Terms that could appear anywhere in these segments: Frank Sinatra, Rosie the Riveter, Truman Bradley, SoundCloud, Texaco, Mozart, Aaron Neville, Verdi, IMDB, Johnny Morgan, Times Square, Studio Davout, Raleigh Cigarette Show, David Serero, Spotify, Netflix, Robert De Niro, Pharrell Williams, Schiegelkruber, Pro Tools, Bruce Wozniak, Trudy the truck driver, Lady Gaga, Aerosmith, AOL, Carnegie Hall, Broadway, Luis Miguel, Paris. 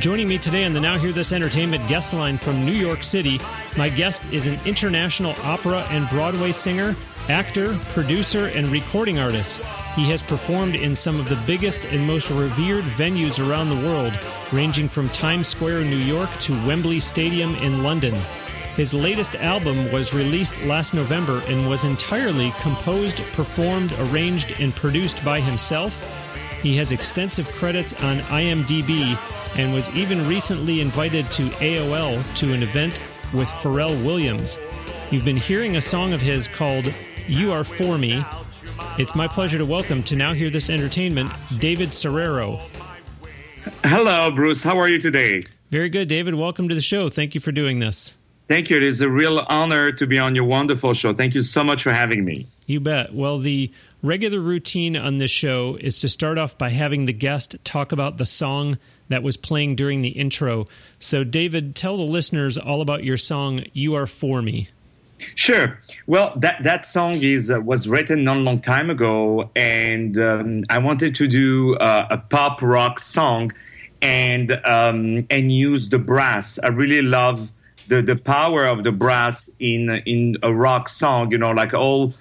Joining me today on the Now Hear This Entertainment guest line from New York City, my guest is an international opera and Broadway singer, actor, producer, and recording artist. He has performed in some of the biggest and most revered venues around the world, ranging from Times Square in New York to Wembley Stadium in London. His latest album was released last November and was entirely composed, performed, arranged, and produced by himself. He has extensive credits on IMDB and was even recently invited to AOL to an event with Pharrell Williams. You've been hearing a song of his called You Are For Me. It's my pleasure to welcome to Now Hear This Entertainment, David Serero. Hello, Bruce. How are you today? Very good, David. Welcome to the show. Thank you for doing this. Thank you. It is a real honor to be on your wonderful show. Thank you so much for having me. You bet. Well, the regular routine on this show is to start off by having the guest talk about the song that was playing during the intro. So, David, tell the listeners all about your song, You Are For Me. Sure. Well, that song was written not a long time ago, and I wanted to do a pop rock song and use the brass. I really love the power of the brass in a rock song, you know, like all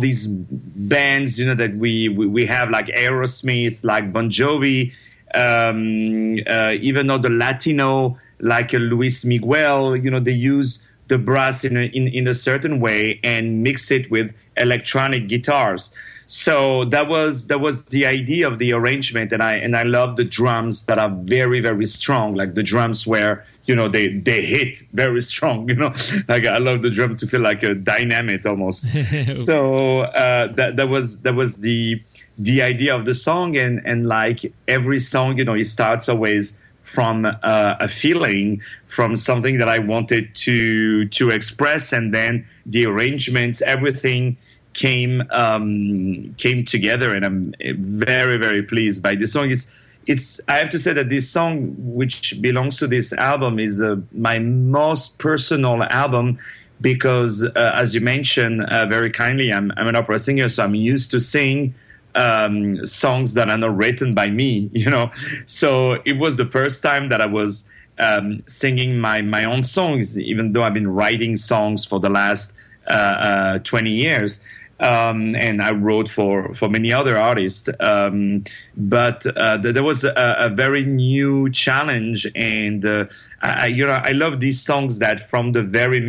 these bands, you know, that we have, like Aerosmith, like Bon Jovi, even though the Latino, like Luis Miguel, you know, they use the brass in a certain way and mix it with electronic guitars. So that was the idea of the arrangement, and I love the drums that are very, very strong, like the drums where, you know, they hit very strong, you know, like I love the drum to feel like a dynamite almost. So that was the idea of the song, and like every song, you know, it starts always from a feeling, from something that I wanted to express, and then the arrangements, everything came together, and I'm very, very pleased by this song. I have to say that this song, which belongs to this album, is my most personal album because, as you mentioned very kindly, I'm an opera singer, so I'm used to sing songs that are not written by me, you know. So it was the first time that I was singing my own songs, even though I've been writing songs for the last 20 years. And I wrote for many other artists. But there was a very new challenge. And, I love these songs that from the very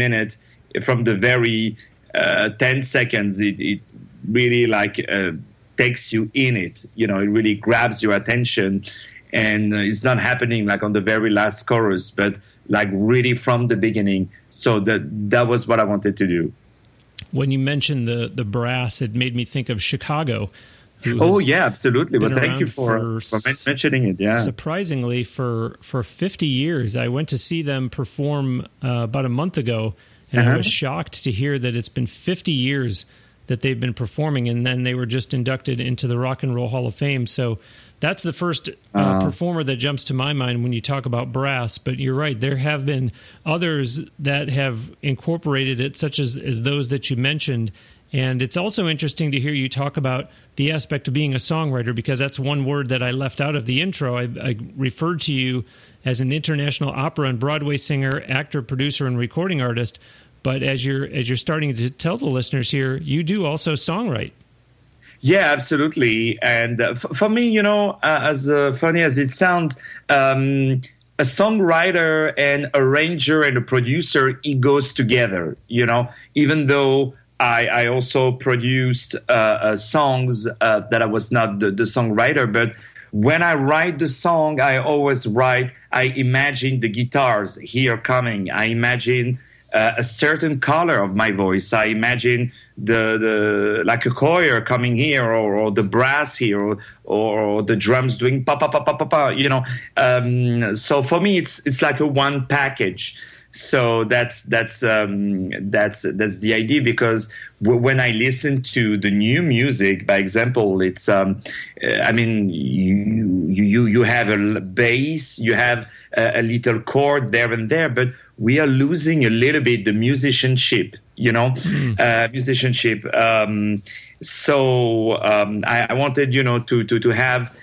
10 seconds, it really takes you in it. You know, it really grabs your attention. And it's not happening like on the very last chorus, but like really from the beginning. So that was what I wanted to do. When you mentioned the brass, it made me think of Chicago. Oh, yeah, absolutely. Well, thank you for mentioning it. Yeah, surprisingly, for 50 years, I went to see them perform about a month ago, and I was shocked to hear that it's been 50 years that they've been performing, and then they were just inducted into the Rock and Roll Hall of Fame. So that's the first performer that jumps to my mind when you talk about brass, but you're right. There have been others that have incorporated it, such as those that you mentioned. And it's also interesting to hear you talk about the aspect of being a songwriter, because that's one word that I left out of the intro. I referred to you as an international opera and Broadway singer, actor, producer, and recording artist. But as you're starting to tell the listeners here, you do also songwrite. Yeah, absolutely. And for me, you know, as funny as it sounds, a songwriter and arranger and a producer, it goes together, you know, even though I also produced songs that I was not the songwriter. But when I write the song, I always write, I imagine the guitars here coming. I imagine a certain color of my voice. I imagine the like a choir coming here, or the brass here, or the drums doing pa pa pa pa pa pa. You know, so for me, it's like a one package. So that's the idea, because when I listen to the new music, by example, it's I mean, you have a bass, you have a little chord there and there, but we are losing a little bit the musicianship, you know, musicianship. I wanted, you know, to have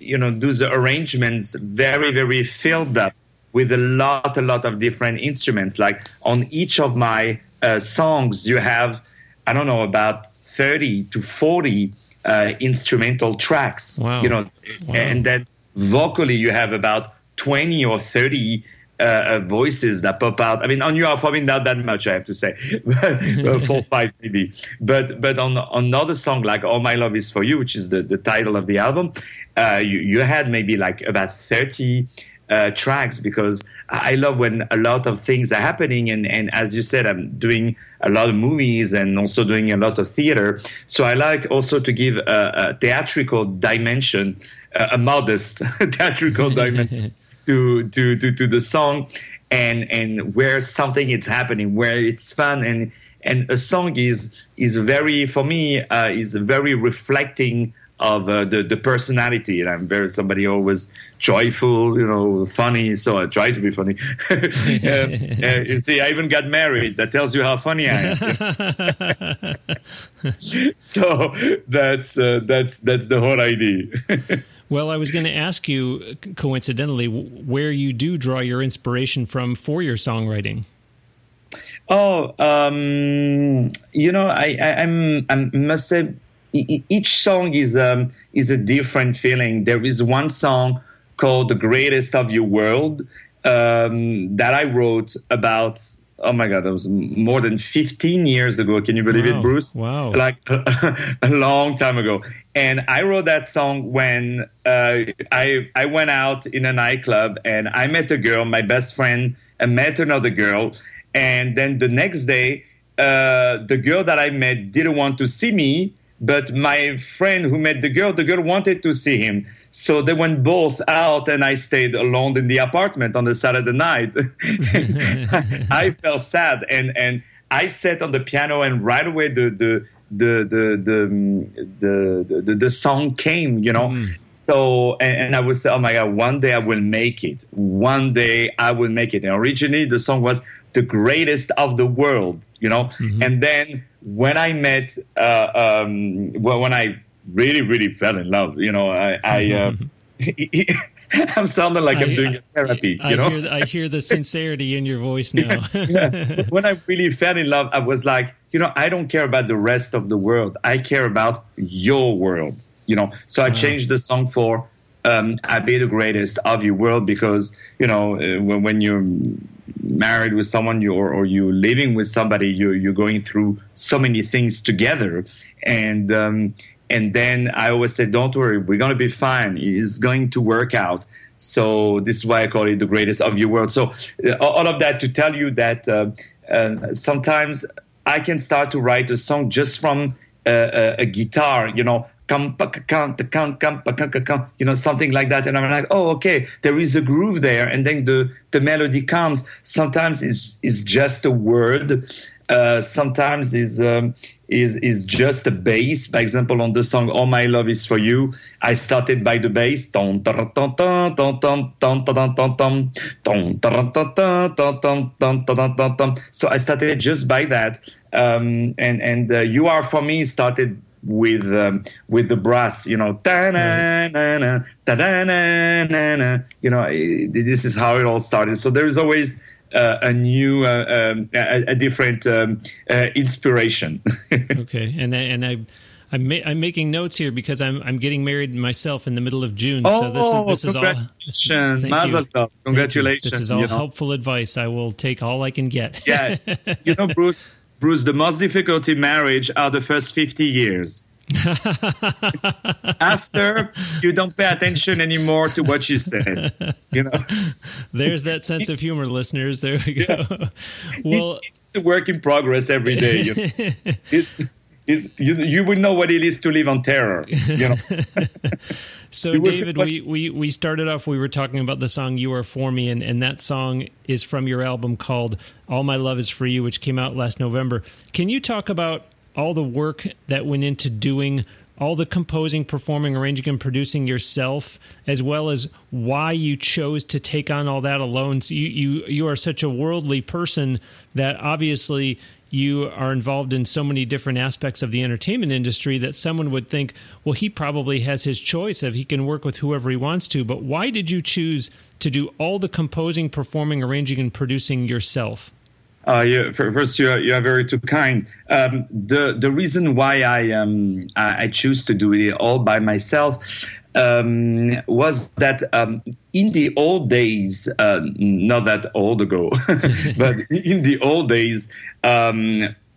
you know, those arrangements very, very filled up, with a lot of different instruments. Like on each of my songs, you have, I don't know, about 30 to 40 instrumental tracks. Wow. You know, wow. And then vocally you have about 20 or 30 voices that pop out. I mean, on your album, not that much, I have to say, 4, 5 maybe. But on another song like "All My Love Is for You," which is the title of the album, you had maybe like about 30. Tracks, because I love when a lot of things are happening, and as you said, I'm doing a lot of movies and also doing a lot of theater, so I like also to give a theatrical dimension, a modest theatrical dimension to the song, and where something is happening, where it's fun, and a song is very, for me, is very reflecting of the personality. And I'm very somebody always joyful, you know, funny, so I try to be funny. You see, I even got married. That tells you how funny I am. So that's the whole idea. Well, I was going to ask you, coincidentally, where you do draw your inspiration from for your songwriting. Oh, you know, I must say, each song is a different feeling. There is one song called "The Greatest of Your World" that I wrote about, oh my God, that was more than 15 years ago. Can you believe it, Bruce? Wow. Like a long time ago. And I wrote that song when I went out in a nightclub and I met a girl, my best friend, and met another girl. And then the next day, the girl that I met didn't want to see me, but my friend who met the girl wanted to see him. So they went both out, and I stayed alone in the apartment on the Saturday night. I felt sad, and I sat on the piano, and right away the song came, you know. Mm. So, and I would say, oh my God, one day I will make it. One day I will make it. And originally the song was "The Greatest of the World," you know. Mm-hmm. And then when I met, when I really, really fell in love, you know, I'm sounding like I'm doing therapy, you know. I hear the sincerity in your voice now. Yeah. When I really fell in love, I was like, you know, I don't care about the rest of the world. I care about your world, you know. So I changed the song for "I Be the Greatest of Your World," because, you know, when you're married with someone, or you living with somebody, you're going through so many things together, and then I always say, don't worry, we're gonna be fine, it's going to work out. So this is why I call it "The Greatest of Your World." So all of that to tell you that sometimes I can start to write a song just from a guitar, you know, you know, something like that, and I'm like, oh, okay, there is a groove there, and then the melody comes. Sometimes it's just a word, sometimes is just a bass. For example, on the song "All My Love Is for You," I started by the bass, so I started just by that, and "You Are For Me" started with the brass, you know, ta-na-na-na, ta-da-na-na-na, you know, this is how it all started. So there is always a new, a different inspiration. Okay, and I I'm making notes here because I'm getting married myself in the middle of June. Oh, so this is all. Congratulations! This is all helpful advice. I will take all I can get. Yeah, Bruce, the most difficult in marriage are the first 50 years. After, you don't pay attention anymore to what she says. There's that sense of humor, listeners. There we go. Yeah. Well, it's a work in progress every day. You will know what it is to live on terror. So, David, we started off, we were talking about the song You Are For Me, and that song is from your album called All My Love Is For You, which came out last November. Can you talk about all the work that went into doing all the composing, performing, arranging, and producing yourself, as well as why you chose to take on all that alone? So you are such a worldly person that obviously you are involved in so many different aspects of the entertainment industry that someone would think, well, he probably has his choice of he can work with whoever he wants to. But why did you choose to do all the composing, performing, arranging, and producing yourself? First, you are very too kind. The reason why I choose to do it all by myself was that in the old days, not that old ago, but in the old days, to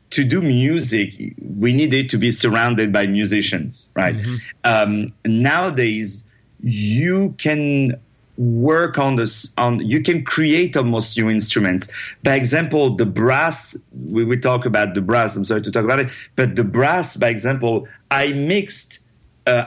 do music, we needed to be surrounded by musicians, right? Mm-hmm. Nowadays, you can work on this, you can create almost new instruments. By example, the brass, we will talk about the brass, I'm sorry to talk about it, but the brass, by example, I mixed, 4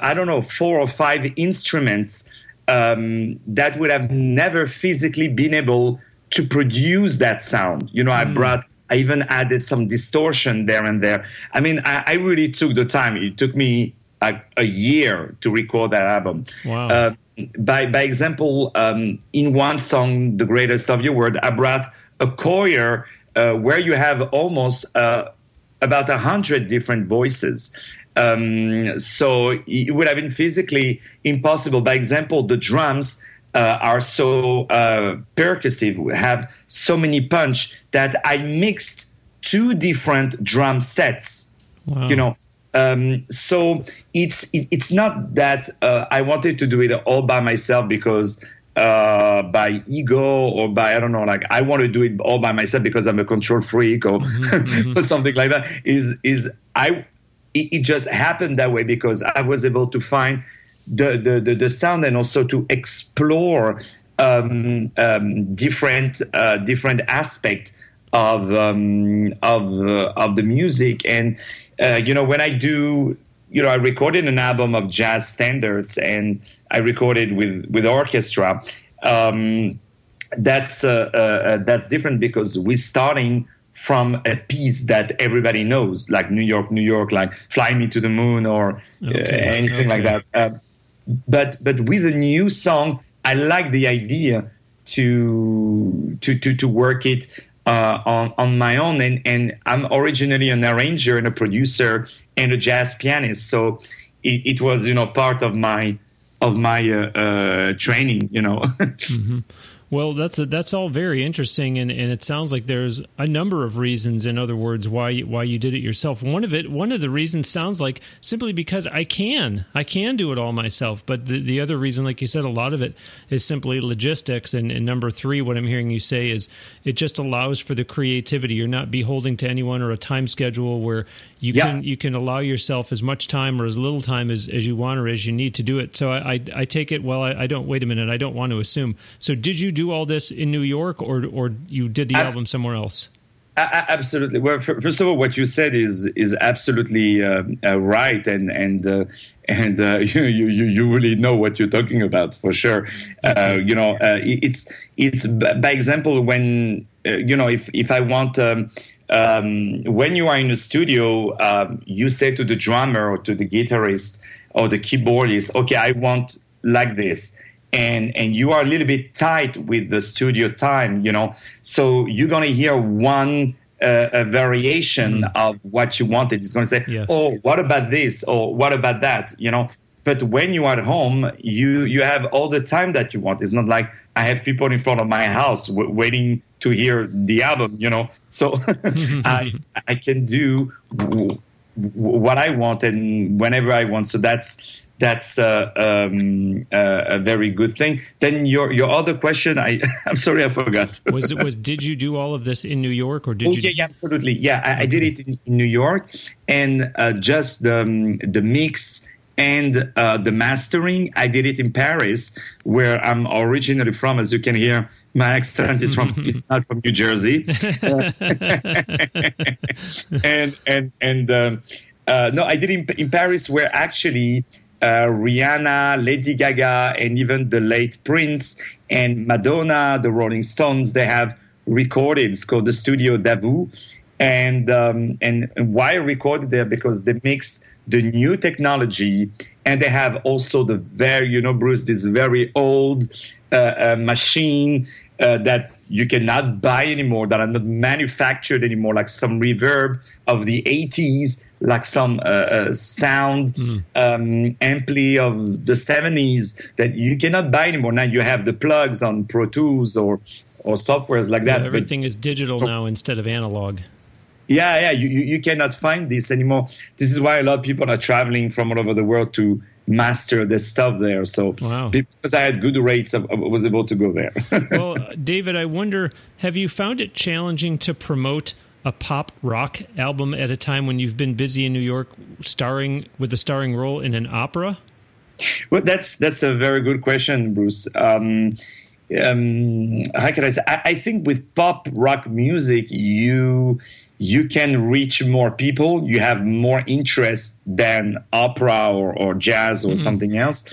or 5 instruments that would have never physically been able to produce that sound. I even added some distortion there and there. I mean, I really took the time. It took me a year to record that album. Wow. By example, in one song, The Greatest of Your World, I brought a choir where you have almost about 100 different voices. So it would have been physically impossible. By example, the drums are so percussive, have so many punch that I mixed 2 different drum sets. Wow. So it's not that I wanted to do it all by myself because by ego or by, I want to do it all by myself because I'm a control freak or, mm-hmm. or something like that. It just happened that way because I was able to find the sound and also to explore different aspects of the music. And when I do, I recorded an album of jazz standards and I recorded with orchestra. That's different because we're starting from a piece that everybody knows, like New York, New York, like Fly Me to the Moon or anything like that. But with a new song, I like the idea to work it on my own. And I'm originally an arranger and a producer and a jazz pianist, so it was part of my training. Mm-hmm. Well, that's all very interesting, and it sounds like there's a number of reasons, in other words, why you did it yourself. One of the reasons sounds like simply because I can do it all myself, but the other reason, like you said, a lot of it is simply logistics, and number 3, what I'm hearing you say is it just allows for the creativity. You're not beholden to anyone or a time schedule where you can allow yourself as much time or as little time as you want or as you need to do it. So I take it, well, I don't want to assume. So did you do all this in New York, or you did the album somewhere else? Absolutely. Well, first of all, what you said is absolutely right, and you really know what you're talking about for sure. It's by example when if I want when you are in the studio, you say to the drummer or to the guitarist or the keyboardist, okay, I want like this. And you are a little bit tight with the studio time, so you're going to hear one variation of what you wanted. It's going to say, yes. Oh, what about this? Or what about that? But when you are at home, you have all the time that you want. It's not like I have people in front of my house waiting to hear the album. So I can do what I want and whenever I want. So that's a very good thing. Then your other question, I'm sorry, I forgot. Did you do all of this in New York, or did you? Yeah, absolutely. Yeah, I did it in New York, and just the mix and the mastering, I did it in Paris, where I'm originally from, as you can hear. My accent is from it's not from New Jersey, no, I did in Paris, where actually Rihanna, Lady Gaga, and even the late Prince and Madonna, the Rolling Stones, they have recorded. It's called the Studio Davout, and why recorded there? Because they mix the new technology, and they have also the very, Bruce, this very old. A machine that you cannot buy anymore, that are not manufactured anymore, like some reverb of the 80s, like some sound ampli of the 70s that you cannot buy anymore. Now you have the plugs on Pro Tools or softwares like that. Yeah, everything is digital now instead of analog. Yeah, you cannot find this anymore. This is why a lot of people are traveling from all over the world to master the stuff there. So because I had good rates, I was able to go there. Well, David, I wonder, have you found it challenging to promote a pop rock album at a time when you've been busy in New York starring role in an opera? Well, that's a very good question, Bruce. How can I say? I think with pop rock music, you can reach more people. You have more interest than opera or jazz or something else.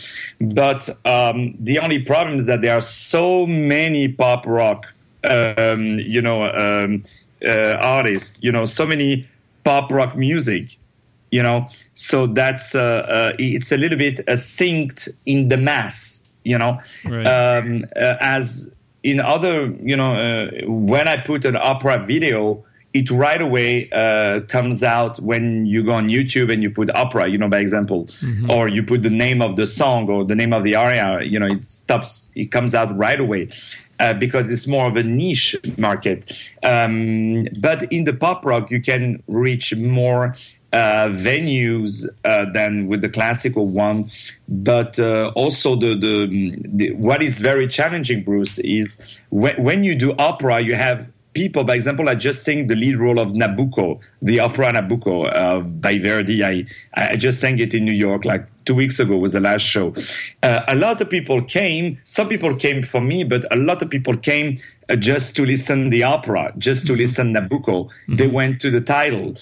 But the only problem is that there are so many pop rock, artists. So many pop rock music. So that's it's a little bit synced in the mass. As in other, when I put an opera video, it right away comes out when you go on YouTube and you put opera, by example, or you put the name of the song or the name of the aria, it comes out right away because it's more of a niche market. But in the pop rock, you can reach more venues than with the classical one, but also the what is very challenging, Bruce, is when you do opera, you have people. By example, I just sang the lead role of Nabucco, the opera Nabucco by Verdi. I just sang it in New York like 2 weeks ago. Was the last show. A lot of people came. Some people came for me, but a lot of people came just to listen the opera, just to listen Nabucco. They went to the title.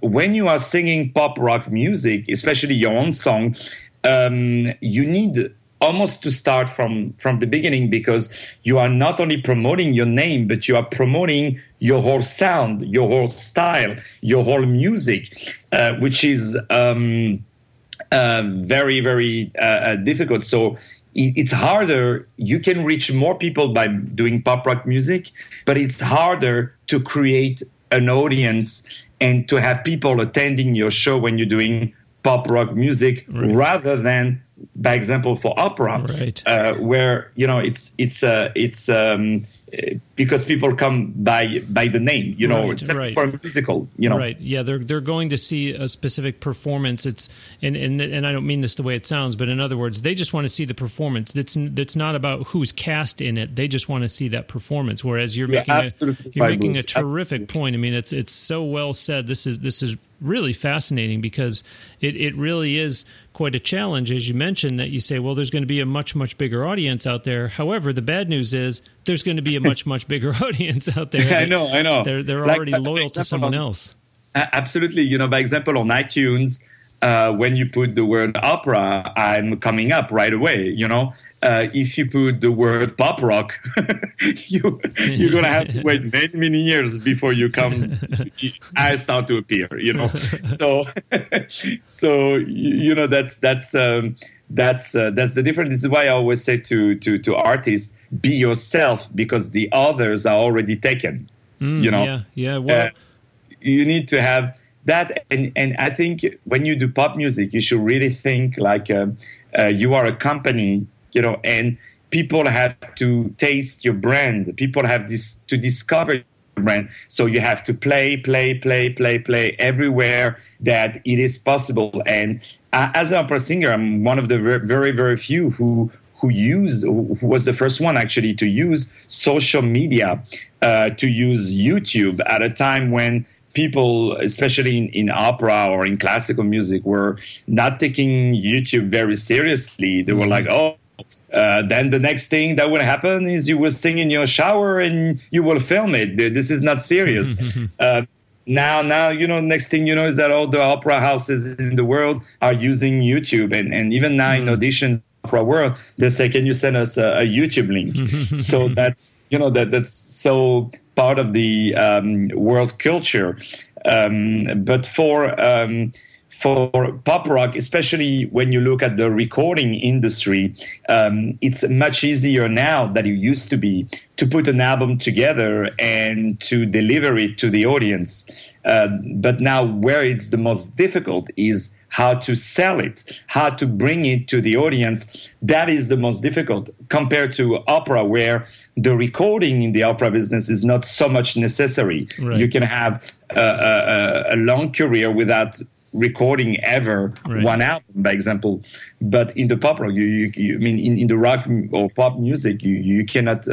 When you are singing pop rock music, especially your own song, you need almost to start from the beginning, because you are not only promoting your name, but you are promoting your whole sound, your whole style, your whole music, which is very, very difficult. So it's harder. You can reach more people by doing pop rock music, but it's harder to create an audience and to have people attending your show when you're doing pop rock music, rather than, by example, for opera, where it's because people come by the name, for a musical, Yeah, they're going to see a specific performance. It's and I don't mean this the way it sounds, but in other words, they just want to see the performance. That's not about who's cast in it. They just want to see that performance. Whereas you're making a terrific point. I mean, it's so well said. This is really fascinating, because it really is quite a challenge, as you mentioned, that you say, well, there's going to be a much, much bigger audience out there. However, the bad news is there's going to be a much, much bigger audience out there. I know. They're already loyal to someone else. Absolutely. By example, on iTunes, when you put the word opera, I'm coming up right away, If you put the word pop rock, you're going to have to wait many, many years before you come. I start to appear, So that's the difference. This is why I always say to artists, be yourself, because the others are already taken. Yeah. Well, you need to have that, and I think when you do pop music, you should really think like you are a company. And people have to taste your brand. People have to discover brand. So you have to play everywhere that it is possible. And as an opera singer, I'm one of the very, very few who was the first one actually to use social media, to use YouTube at a time when people, especially in opera or in classical music, were not taking YouTube very seriously. They were like, then the next thing that will happen is you will sing in your shower and you will film it. This is not serious. Now, next thing you know is that all the opera houses in the world are using YouTube. And even now in auditions, opera world, they say, can you send us a YouTube link? So that's so part of the world culture. But for pop rock, especially when you look at the recording industry, it's much easier now than it used to be to put an album together and to deliver it to the audience. But now where it's the most difficult is how to sell it, how to bring it to the audience. That is the most difficult compared to opera, where the recording in the opera business is not so much necessary. Right. You can have a long career without recording ever one album, by example. But in the pop rock, in the rock or pop music, you cannot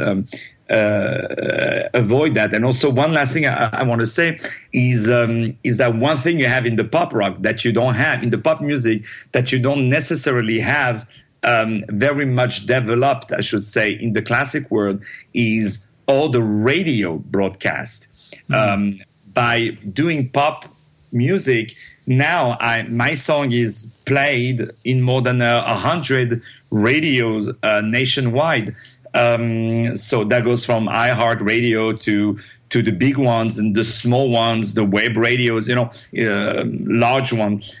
avoid that. And also, one last thing I want to say is that one thing you have in the pop rock that you don't have in the pop music, that you don't necessarily have very much developed, I should say, in the classic world, is all the radio broadcast. By doing pop music, now my song is played in more than 100 radios nationwide. So that goes from iHeartRadio to the big ones and the small ones, the web radios, large ones.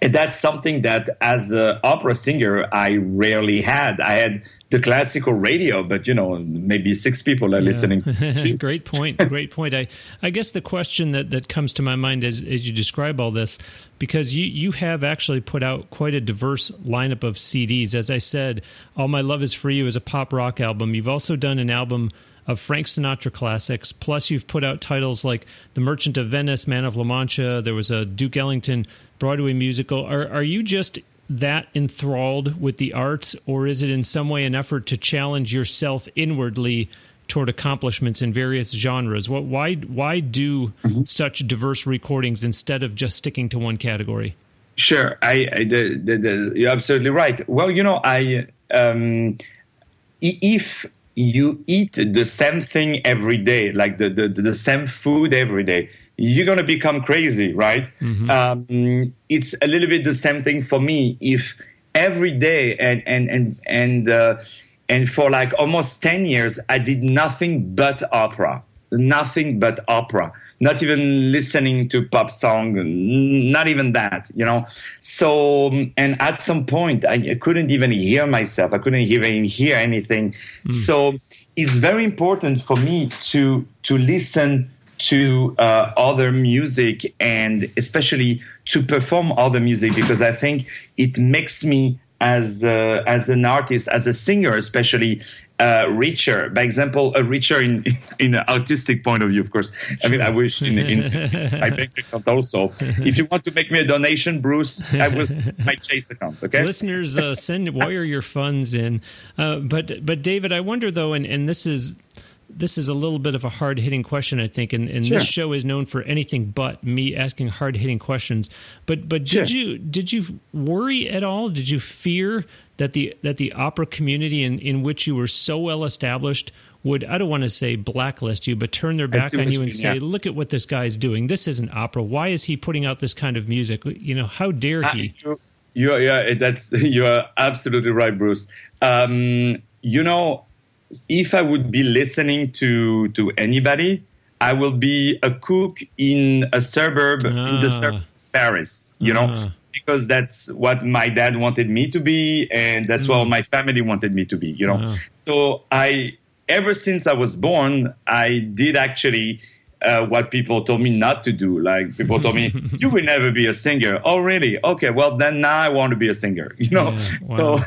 That's something that as an opera singer, I rarely had. I had the classical radio, but maybe six people are listening. Great point. I guess the question that comes to my mind as you describe all this, because you have actually put out quite a diverse lineup of CDs. As I said, All My Love Is For You is a pop rock album. You've also done an album of Frank Sinatra classics, plus you've put out titles like The Merchant of Venice, Man of La Mancha. There was a Duke Ellington Broadway musical. Are you just that enthralled with the arts, or is it in some way an effort to challenge yourself inwardly toward accomplishments in various genres? Why do such diverse recordings instead of just sticking to one category? Sure, you're absolutely right. Well, if you eat the same thing every day, like the same food every day, you're going to become crazy, right? It's a little bit the same thing for me. If every day and for like almost 10 years, I did nothing but opera, not even listening to pop song, not even that, So, and at some point, I couldn't even hear myself. I couldn't even hear anything. So it's very important for me to listen to other music, and especially to perform other music, because I think it makes me as an artist, as a singer especially, richer. By example, richer in an artistic point of view, of course. I mean, I wish in my bank account also. If you want to make me a donation, Bruce, I will my Chase account. Okay, listeners, wire your funds in. But David, I wonder though, and this is. This is a little bit of a hard-hitting question, I think, and sure. This show is known for anything but me asking hard-hitting questions. But did sure. did you worry at all? Did you fear that the opera community in which you were so well established would, I don't want to say blacklist you, but turn their back on you and say, look at what this guy is doing. This isn't opera. Why is he putting out this kind of music? How dare he? You are absolutely right, Bruce. If I would be listening to anybody, I will be a cook in a suburb in the suburb of Paris, because that's what my dad wanted me to be, and that's what my family wanted me to be, So ever since I was born, I did actually what people told me not to do. Like, people told me, you will never be a singer. Oh, really? Okay, well, then now I want to be a singer, So...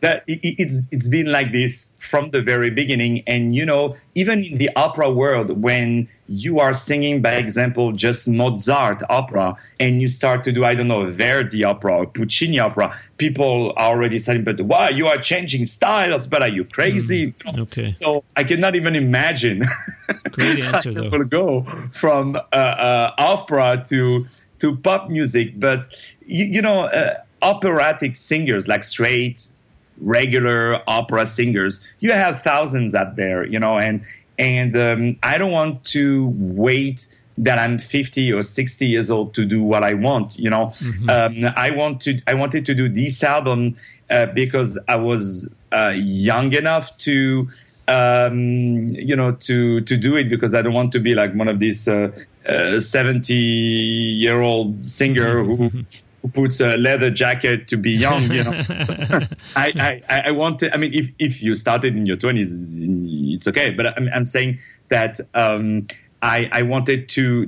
that it's been like this from the very beginning. And, you know, even in the opera world, when you are singing, by example, just Mozart opera, and you start to do, I don't know, Verdi opera or Puccini opera, people are already saying, but why? You are changing styles, but are you crazy? Okay. So I cannot even imagine. Great answer, though. People go from opera to pop music. But, you know, operatic singers, like straight, regular opera singers, you have thousands out there, you know, and I don't want to wait that I'm 50 or 60 years old to do what I want, you know. Mm-hmm. I wanted to do this album because I was young enough to you know, to do it, because I don't want to be like one of these 70-year-old singer who puts a leather jacket to be young, you know. I want to, I mean, if you started in your 20s, it's okay. But I'm saying that I wanted to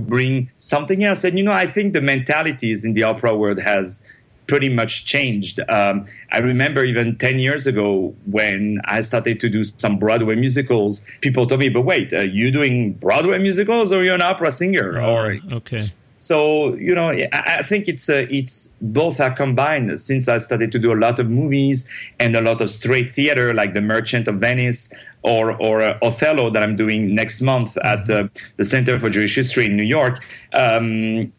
bring something else. And, you know, I think the mentalities in the opera world has pretty much changed. I remember even 10 years ago when I started to do some Broadway musicals, people told me, but wait, are you doing Broadway musicals or you're an opera singer? Okay. So, you know, I think it's both are combined, since I started to do a lot of movies and a lot of straight theater, like The Merchant of Venice or Othello that I'm doing next month at the Center for Jewish History in New York. It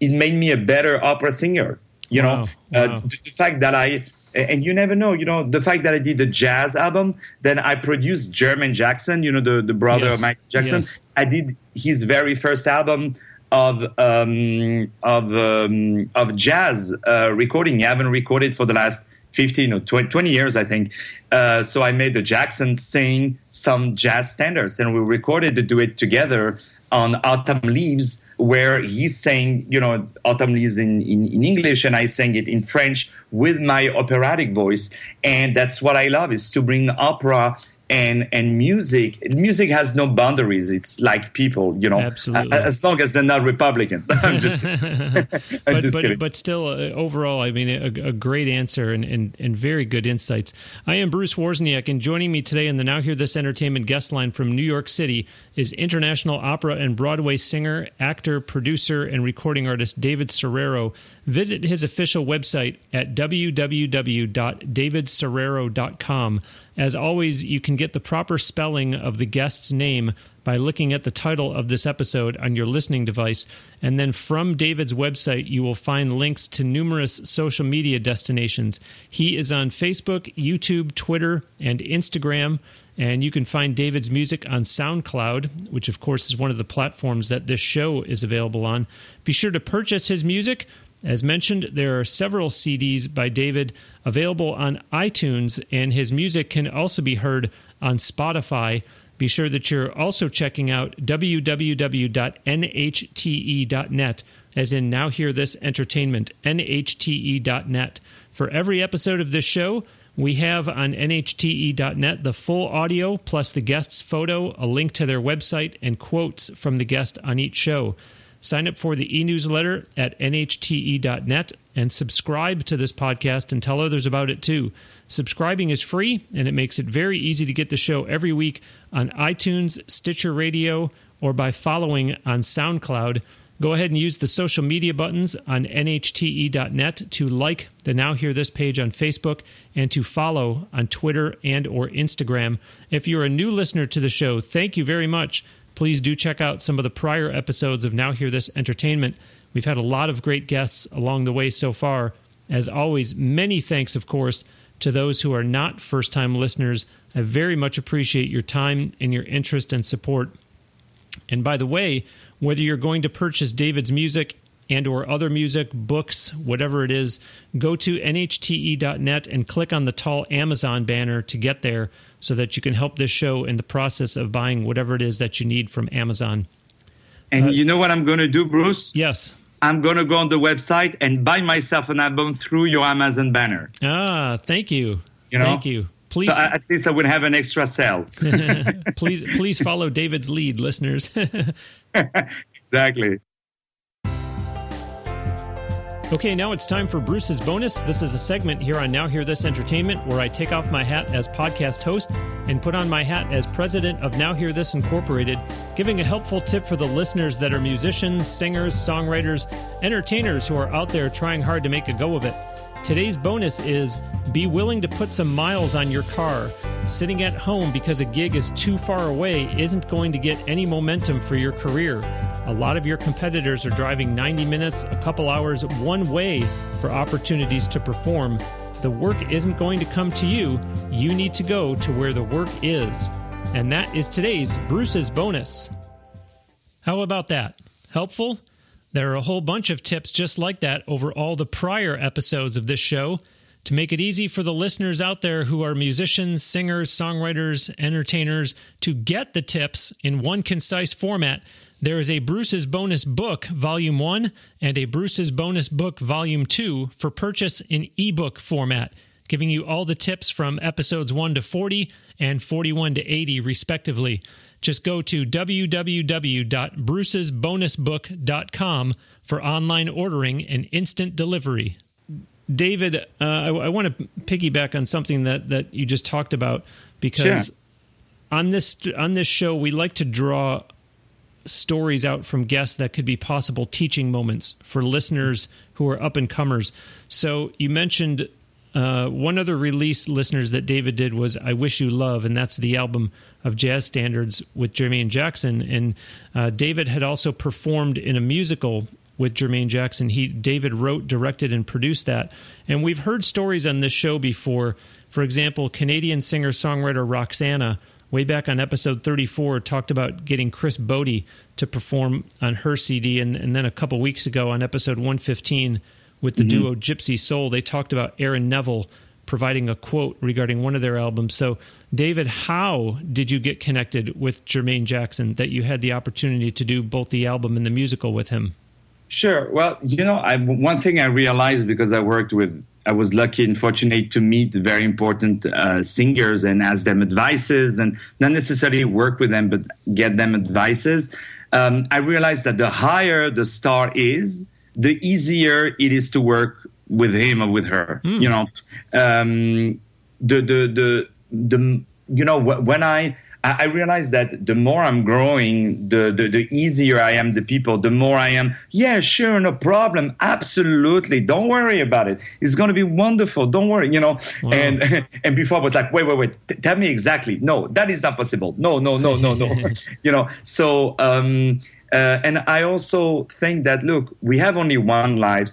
made me a better opera singer, you know. Wow. The fact that and you never know, you know, the fact that I did the jazz album, then I produced Jermaine Jackson, you know, the brother of Michael Jackson. Yes. I did his very first album of jazz recording. I haven't recorded for the last 15 or 20 years, I think. So I made the Jackson sing some jazz standards, and we recorded the duet together on Autumn Leaves, where he sang, you know, Autumn Leaves in English, and I sang it in French with my operatic voice. And that's what I love, is to bring opera and music. Music has no boundaries. It's like people, you know. Absolutely. As long as they're not Republicans. I'm just kidding. But still, overall, I mean, a great answer and very good insights. I am Bruce Wozniak, and joining me today in the Now Hear This Entertainment guest line from New York City is international opera and Broadway singer, actor, producer, and recording artist David Serero. Visit his official website at www.davidserero.com. As always, you can get the proper spelling of the guest's name by looking at the title of this episode on your listening device. And then from David's website, you will find links to numerous social media destinations. He is on Facebook, YouTube, Twitter, and Instagram. And you can find David's music on SoundCloud, which, of course, is one of the platforms that this show is available on. Be sure to purchase his music. As mentioned, there are several CDs by David available on iTunes, and his music can also be heard on Spotify. Be sure that you're also checking out www.nhte.net, as in Now Hear This Entertainment, nhte.net. For every episode of this show, we have on nhte.net the full audio, plus the guest's photo, a link to their website, and quotes from the guest on each show. Sign up for the e-newsletter at nhte.net and subscribe to this podcast and tell others about it too. Subscribing is free, and it makes it very easy to get the show every week on iTunes, Stitcher Radio, or by following on SoundCloud. Go ahead and use the social media buttons on nhte.net to like the Now Hear This page on Facebook and to follow on Twitter and or Instagram. If you're a new listener to the show, thank you very much. Please do check out some of the prior episodes of Now Hear This Entertainment. We've had a lot of great guests along the way so far. As always, many thanks, of course, to those who are not first-time listeners. I very much appreciate your time and your interest and support. And by the way, whether you're going to purchase David's music and or other music, books, whatever it is, go to nhte.net and click on the tall Amazon banner to get there, so that you can help this show in the process of buying whatever it is that you need from Amazon. And you know what I'm going to do, Bruce? Yes. I'm going to go on the website and buy myself an album through your Amazon banner. Ah, thank you. You know? Thank you. Please, so at least I would have an extra sale. please follow David's lead, listeners. Exactly. Okay, now it's time for Bruce's Bonus. This is a segment here on Now Hear This Entertainment where I take off my hat as podcast host and put on my hat as president of Now Hear This Incorporated, giving a helpful tip for the listeners that are musicians, singers, songwriters, entertainers who are out there trying hard to make a go of it. Today's bonus is be willing to put some miles on your car. Sitting at home because a gig is too far away isn't going to get any momentum for your career. A lot of your competitors are driving 90 minutes, a couple hours one way for opportunities to perform. The work isn't going to come to you. You need to go to where the work is. And that is today's Bruce's Bonus. How about that? Helpful? There are a whole bunch of tips just like that over all the prior episodes of this show to make it easy for the listeners out there who are musicians, singers, songwriters, entertainers to get the tips in one concise format. There is a Bruce's Bonus Book Volume 1 and a Bruce's Bonus Book Volume 2 for purchase in ebook format, giving you all the tips from episodes 1 to 40 and 41 to 80, respectively. Just go to www.brucesbonusbook.com for online ordering and instant delivery. David, I want to piggyback on something that you just talked about, because sure, on this show, we like to draw stories out from guests that could be possible teaching moments for listeners who are up-and-comers. So you mentioned one other release, listeners, that David did was I Wish You Love, and that's the album of jazz standards with Jermaine Jackson. And David had also performed in a musical with Jermaine Jackson. David wrote, directed, and produced that. And we've heard stories on this show before. For example, Canadian singer-songwriter Roxana, way back on episode 34, talked about getting Chris Bode to perform on her CD. And then a couple weeks ago on episode 115, with the duo Gypsy Soul, they talked about Aaron Neville providing a quote regarding one of their albums. So, David, how did you get connected with Jermaine Jackson that you had the opportunity to do both the album and the musical with him? Sure. Well, one thing I realized because I was lucky and fortunate to meet very important singers and ask them advices, and not necessarily work with them, but get them advices. I realized that the higher the star is, the easier it is to work with him or with her. When I realized that the more I'm growing, the easier I am to people, the more I am, yeah, sure, no problem, absolutely, don't worry about it, it's going to be wonderful, don't worry, Wow. And before I was like, wait, tell me exactly, no, that is not possible, no, so... and I also think that, look, we have only one life.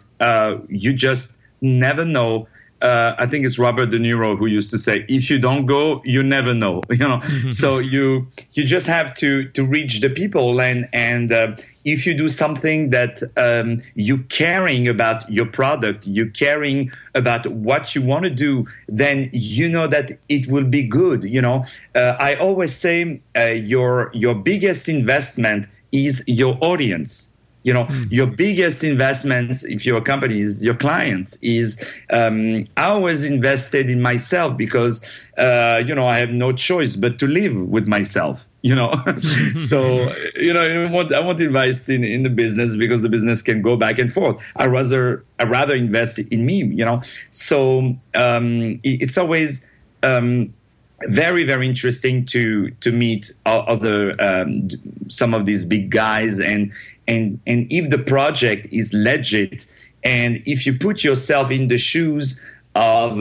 You just never know. I think it's Robert De Niro who used to say, if you don't go, you never know. So you just have to reach the people. And if you do something that you're caring about your product, you're caring about what you want to do, then you know that it will be good. I always say your biggest investment is your audience. Your biggest investments, if you're a company, is your clients. I always invested in myself because, I have no choice but to live with myself. So, I want to invest in the business because the business can go back and forth. I rather invest in me, So it's always... very, very interesting to meet other some of these big guys, and if the project is legit, and if you put yourself in the shoes of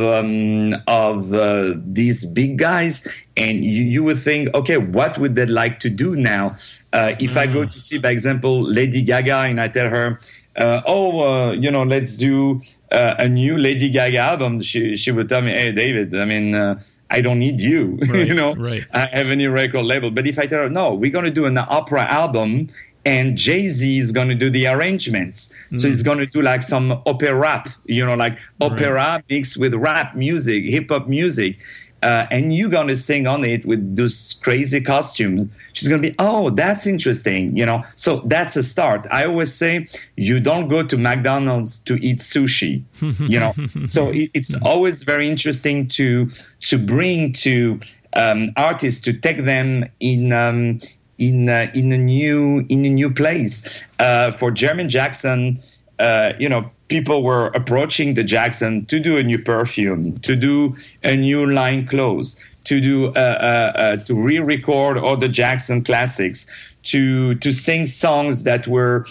these big guys, and you would think, okay, what would they like to do now? If I go to see, by example, Lady Gaga, and I tell her, let's do a new Lady Gaga album, she would tell me, hey, David, I don't need you, right, Right. I have a new record label. But if I tell her, no, we're going to do an opera album and Jay-Z is going to do the arrangements. So he's going to do like some opera rap, opera mixed with rap music, hip-hop music. And you're going to sing on it with those crazy costumes. She's going to be, oh, that's interesting, So that's a start. I always say you don't go to McDonald's to eat sushi, So it's always very interesting to bring to artists, to take them in a new place. For Jermaine Jackson, people were approaching the Jackson to do a new perfume, to do a new line clothes, to do to re-record all the Jackson classics, to sing songs that were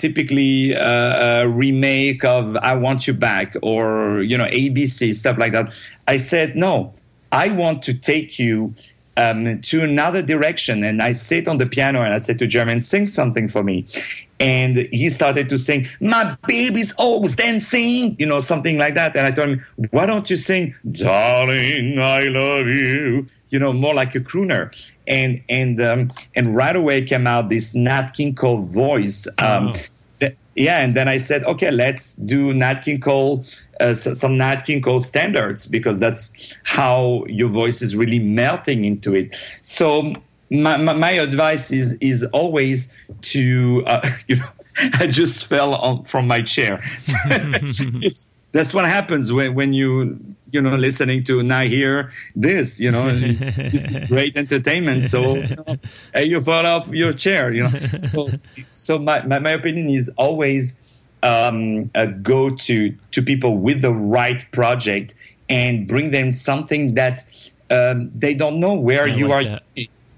typically a remake of I Want You Back or, you know, ABC, stuff like that. I said, no, I want to take you to another direction. And I sit on the piano and I said to Jermaine, sing something for me. And he started to sing, my baby's always dancing, you know, something like that. And I told him, why don't you sing, darling, I love you, you know, more like a crooner. And right away came out this Nat King Cole voice. And then I said, okay, let's do Nat King Cole, some Nat King Cole standards, because that's how your voice is really melting into it. So my advice is always to, I just fell from my chair. That's what happens when you listening to Now Hear This, you know, this is great entertainment. So you fall off your chair, you know. So my opinion is always go to people with the right project and bring them something that they don't know where you are. That.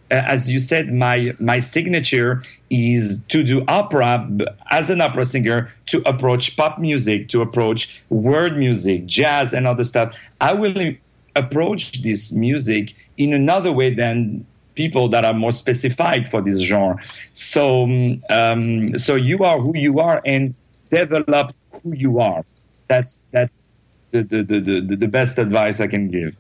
As you said, my signature is to do opera as an opera singer, to approach pop music, to approach world music, jazz and other stuff. I will approach this music in another way than people that are more specified for this genre. So you are who you are and develop who you are. That's the best advice I can give.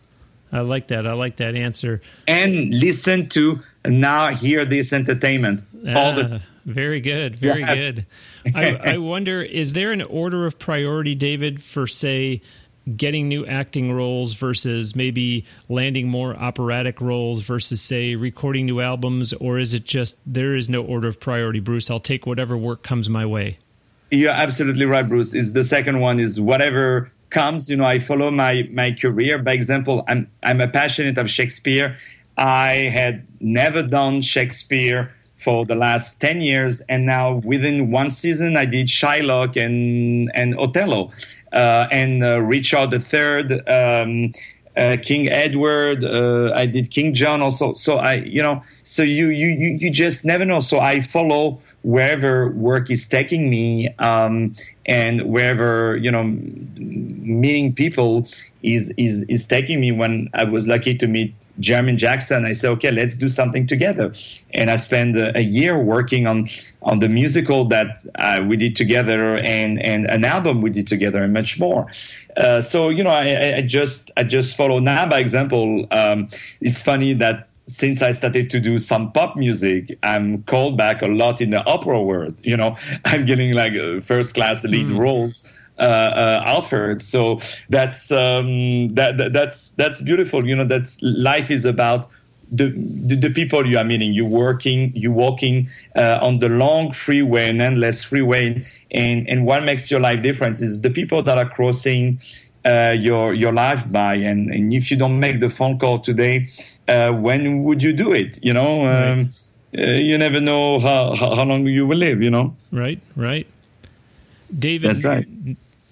I like that. I like that answer. And listen to Now Hear This Entertainment. All the very good. Very good. I wonder, is there an order of priority, David, for, say, getting new acting roles versus maybe landing more operatic roles versus, say, recording new albums? Or is it just there is no order of priority, Bruce? I'll take whatever work comes my way. You're absolutely right, Bruce. It's the second one is whatever comes, you know. I follow my career. By example, I'm a passionate of Shakespeare. I had never done Shakespeare for the last 10 years, and now within one season I did Shylock and Othello and Richard III, King Edward. I did King John also. So I, you know, so you just never know. So I follow wherever work is taking me, and wherever, you know, meeting people is taking me. When I was lucky to meet Jermaine Jackson, I said, okay, let's do something together. And I spent a year working on the musical that we did together and an album we did together and much more. So, you know, I just follow. Now, by example, it's funny that since I started to do some pop music, I'm called back a lot in the opera world. You know, I'm getting like first-class lead roles offered. So that's beautiful. You know, that's life is about the people you are meeting. You're walking on the long freeway and endless freeway, and what makes your life different is the people that are crossing your life by. And if you don't make the phone call today, when would you do it? You know, you never know how long you will live, you know? Right. David, that's right.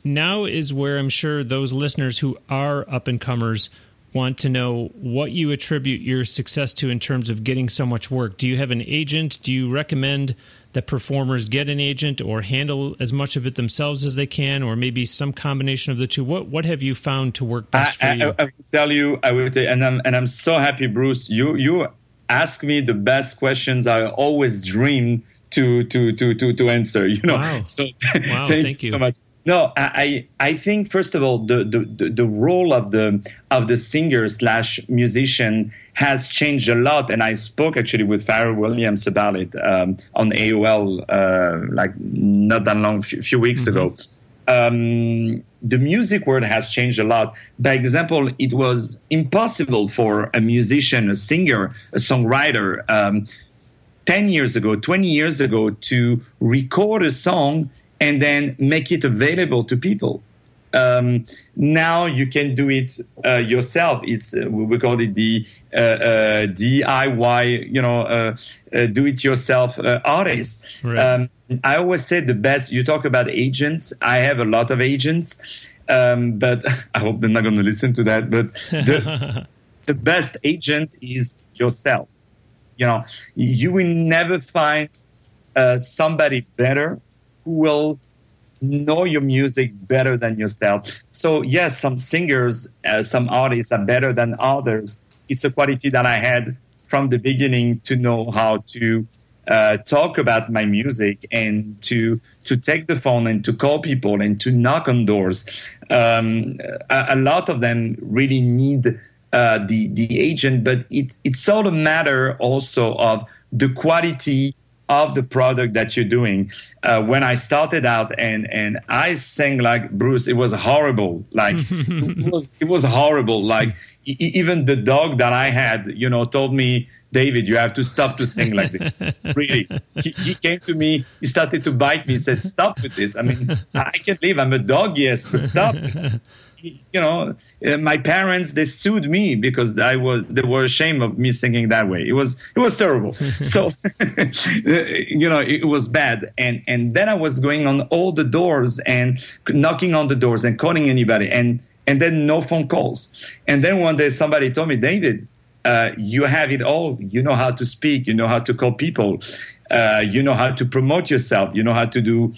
Now is where I'm sure those listeners who are up-and-comers want to know what you attribute your success to in terms of getting so much work. Do you have an agent? Do you recommend that performers get an agent or handle as much of it themselves as they can, or maybe some combination of the two? What have you found to work best for you? I will tell you, and I'm so happy, Bruce. You ask me the best questions I always dream to answer. You know, wow. So wow, thank you so much. No, I think first of all the role of the singer/musician has changed a lot, and I spoke actually with Pharrell Williams about it on AOL like not that long, few weeks ago. The music world has changed a lot. By example, it was impossible for a musician, a singer, a songwriter 10 years ago, 20 years ago to record a song and then make it available to people. Now you can do it yourself. It's we call it the DIY, do-it-yourself artist. Right. I always say the best. You talk about agents. I have a lot of agents, but I hope they're not going to listen to that. But the, the best agent is yourself. You know, you will never find somebody better who will know your music better than yourself. So yes, some singers, some artists are better than others. It's a quality that I had from the beginning to know how to talk about my music and to take the phone and to call people and to knock on doors. A lot of them really need the agent, but it's all a matter also of the quality of the product that you're doing. When I started out and I sang like Bruce, it was horrible. Like it was horrible. Like even the dog that I had, told me, David, you have to stop to sing like this. Really. He came to me, he started to bite me, he said, stop with this. I mean, I can't live. I'm a dog, yes, but stop. My parents, they sued me because they were ashamed of me singing that way. It was terrible. So, it was bad. And then I was going on all the doors and knocking on the doors and calling anybody. And then no phone calls. And then one day somebody told me, David, you have it all. You know how to speak. You know how to call people. You know how to promote yourself. You know how to do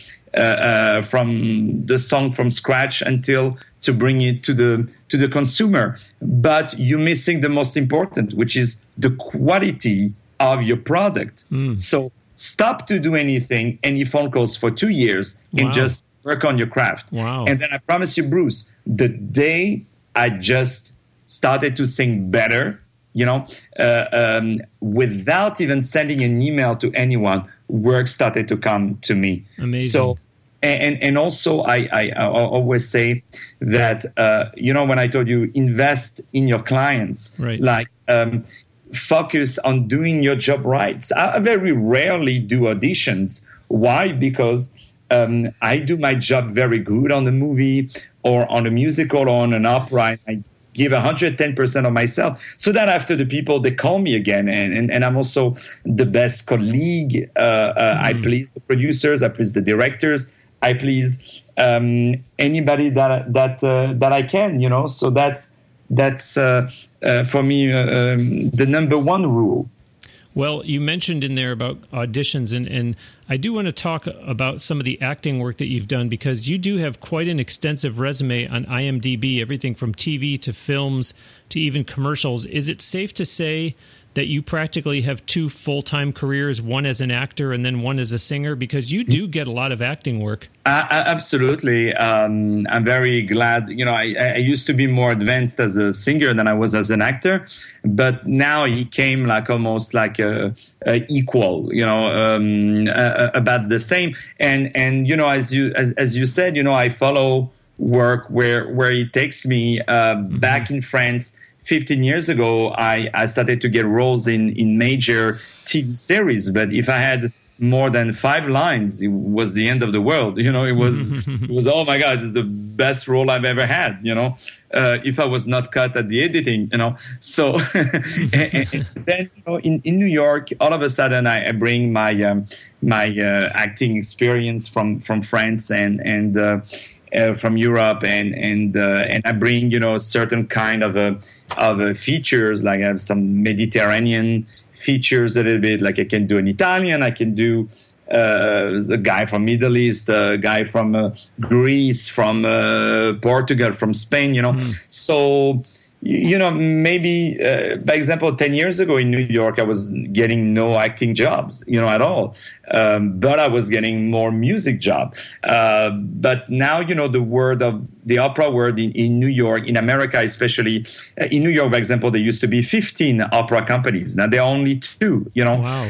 from the song from scratch until to bring it to the consumer. But you're missing the most important, which is the quality of your product. Mm. So stop to do anything, any phone calls for 2 years and just work on your craft. Wow. And then I promise you, Bruce, the day I just started to sing better, without even sending an email to anyone, work started to come to me. Amazing. So, and also I always say that, when I told you, invest in your clients, right. Like focus on doing your job right. I very rarely do auditions. Why? Because I do my job very good on the movie or on a musical or on an opera. I give 110% of myself, so that after the people, they call me again. And I'm also the best colleague. I please the producers, I please the directors, I please anybody that I can, So that's for me the number one rule. Well, you mentioned in there about auditions, and I do want to talk about some of the acting work that you've done, because you do have quite an extensive resume on IMDb, everything from TV to films to even commercials. Is it safe to say that you practically have two full-time careers, one as an actor and then one as a singer? Because you do get a lot of acting work. Absolutely. I'm very glad. I used to be more advanced as a singer than I was as an actor, but now it came like almost like a equal, about the same. And as you said, I follow work where it takes me. Back in France, 15 years ago, I started to get roles in major TV series. But if I had more than 5 lines, it was the end of the world. It was oh my God, it's the best role I've ever had, if I was not cut at the editing, So and then in New York, all of a sudden I bring my acting experience from France and from Europe and I bring certain kind of features. Like I have some Mediterranean features a little bit. Like I can do an Italian, I can do a guy from Middle East, a guy from Greece, from Portugal, from Spain, So, maybe, by example, 10 years ago in New York, I was getting no acting jobs, at all. But I was getting more music job. But now, the word of the opera world in New York, in America, especially in New York, for example, there used to be 15 opera companies. Now there are only 2, Wow.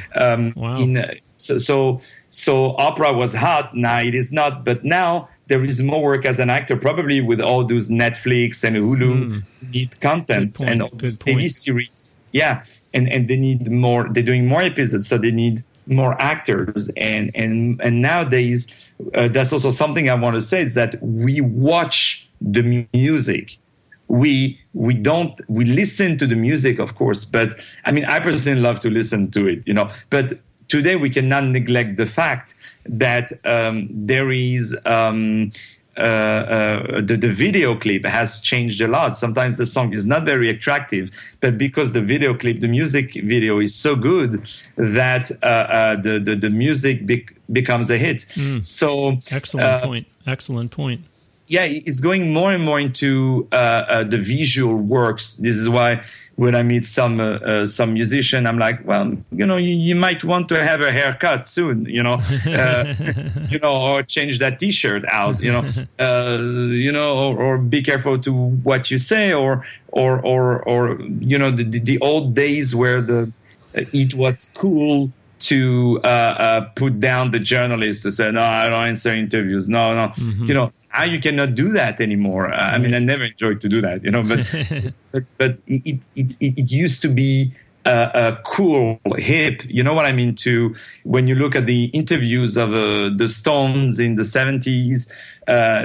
Wow. So opera was hot. Now it is not. But now there is more work as an actor, probably with all those Netflix and Hulu need content and all these TV series. Yeah. And they need more. They're doing more episodes. So they need more actors. And nowadays, that's also something I want to say, is that we watch the music. We listen to the music, of course, but I mean, I personally love to listen to it, you know, but today we cannot neglect the fact that there is the video clip has changed a lot. Sometimes the song is not very attractive, but because the video clip, the music video is so good that the music becomes a hit. So excellent point. Yeah, it's going more and more into the visual works. This is why when I meet some musician, I'm like, well, you know, you might want to have a haircut soon, you know, you know, or change that T-shirt out, you know, or be careful to what you say, or you know, the old days where it was cool to put down the journalist to say, no, I don't answer interviews, no, mm-hmm. you know. You cannot do that anymore. I mean, I never enjoyed to do that, you know. But it used to be cool, hip. You know what I mean? When you look at the interviews of the Stones in the 70s,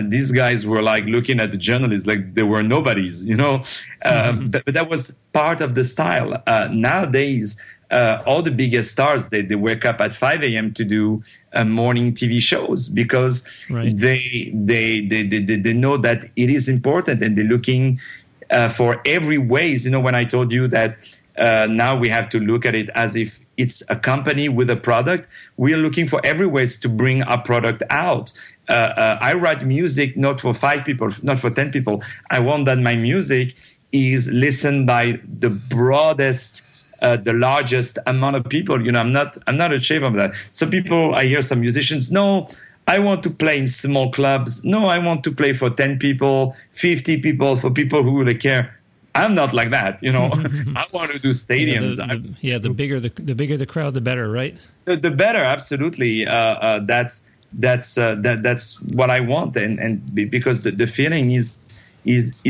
these guys were like looking at the journalists like they were nobodies, you know. But that was part of the style. Nowadays, all the biggest stars, they wake up at 5 a.m. to do morning TV shows because they know that it is important, and they're looking for every ways. You know, when I told you that now we have to look at it as if it's a company with a product, we are looking for every ways to bring our product out. I write music not for 5 people, not for 10 people. I want that my music is listened by the broadest, the largest amount of people. You know, I'm not ashamed of that. Some people, I hear some musicians, no, I want to play in small clubs. No, I want to play for 10 people, 50 people, for people who really care. I'm not like that, you know. I want to do stadiums. The bigger the crowd, the better, right? The better, absolutely. That's what I want, and because the feeling is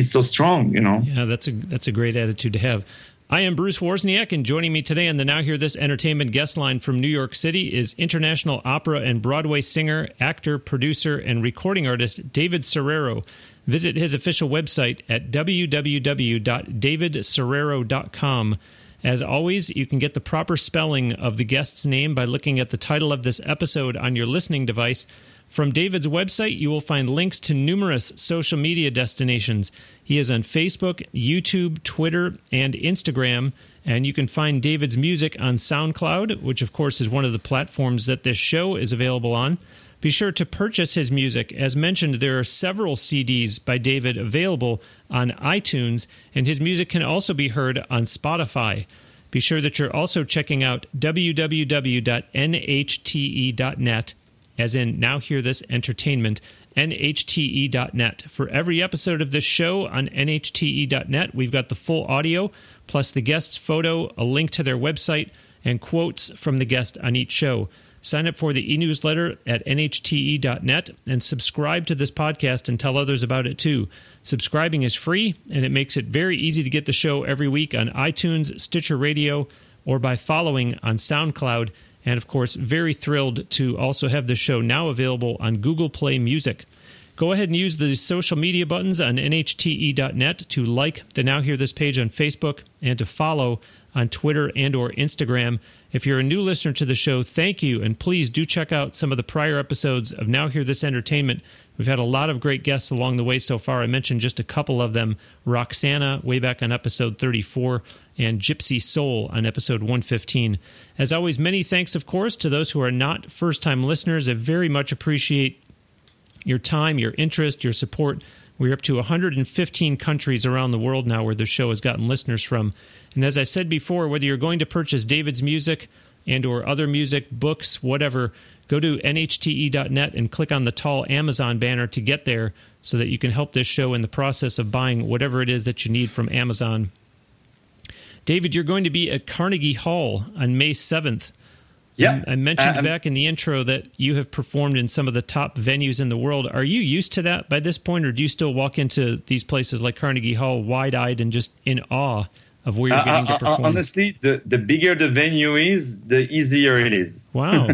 so strong, you know. Yeah, that's a great attitude to have. I am Bruce Wozniak, and joining me today on the Now Hear This Entertainment guest line from New York City is international opera and Broadway singer, actor, producer, and recording artist David Serero. Visit his official website at www.davidserero.com. As always, you can get the proper spelling of the guest's name by looking at the title of this episode on your listening device. From David's website, you will find links to numerous social media destinations. He is on Facebook, YouTube, Twitter, and Instagram. And you can find David's music on SoundCloud, which, of course, is one of the platforms that this show is available on. Be sure to purchase his music. As mentioned, there are several CDs by David available on iTunes, and his music can also be heard on Spotify. Be sure that you're also checking out www.nhte.net. as in Now Hear This Entertainment, nhte.net. For every episode of this show on nhte.net, we've got the full audio, plus the guest's photo, a link to their website, and quotes from the guest on each show. Sign up for the e-newsletter at nhte.net and subscribe to this podcast and tell others about it too. Subscribing is free, and it makes it very easy to get the show every week on iTunes, Stitcher Radio, or by following on SoundCloud. And, of course, very thrilled to also have the show now available on Google Play Music. Go ahead and use the social media buttons on nhte.net to like the Now Hear This page on Facebook and to follow on Twitter and or Instagram. If you're a new listener to the show, thank you, and please do check out some of the prior episodes of Now Hear This Entertainment. We've had a lot of great guests along the way so far. I mentioned just a couple of them. Roxana, way back on episode 34, and Gypsy Soul on episode 115. As always, many thanks, of course, to those who are not first-time listeners. I very much appreciate your time, your interest, your support. We're up to 115 countries around the world now where the show has gotten listeners from. And as I said before, whether you're going to purchase David's music and or other music, books, whatever, go to nhte.net and click on the tall Amazon banner to get there so that you can help this show in the process of buying whatever it is that you need from Amazon. David, you're going to be at Carnegie Hall on May 7th. Yeah, I mentioned back in the intro that you have performed in some of the top venues in the world. Are you used to that by this point, or do you still walk into these places like Carnegie Hall wide-eyed and just in awe of where you're going to perform? Honestly, the bigger the venue is, the easier it is. Wow.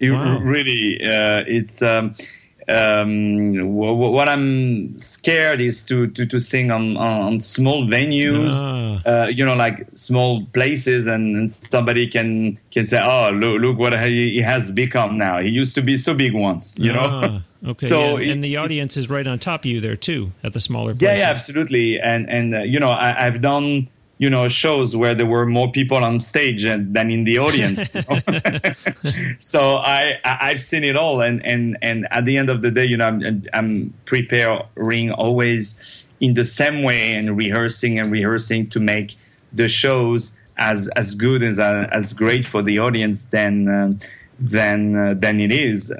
Really, it's... what I'm scared is to sing on small venues, you know, like small places, and somebody can say, "Oh, look what he has become now. He used to be so big once," you know. Okay. So yeah. And the audience is right on top of you there too at the smaller places. Yeah, absolutely. And you know, I've done, you know, shows where there were more people on stage than in the audience. You know? So I've seen it all, and at the end of the day, you know, I'm preparing always in the same way and rehearsing to make the shows as good and as great for the audience than it is.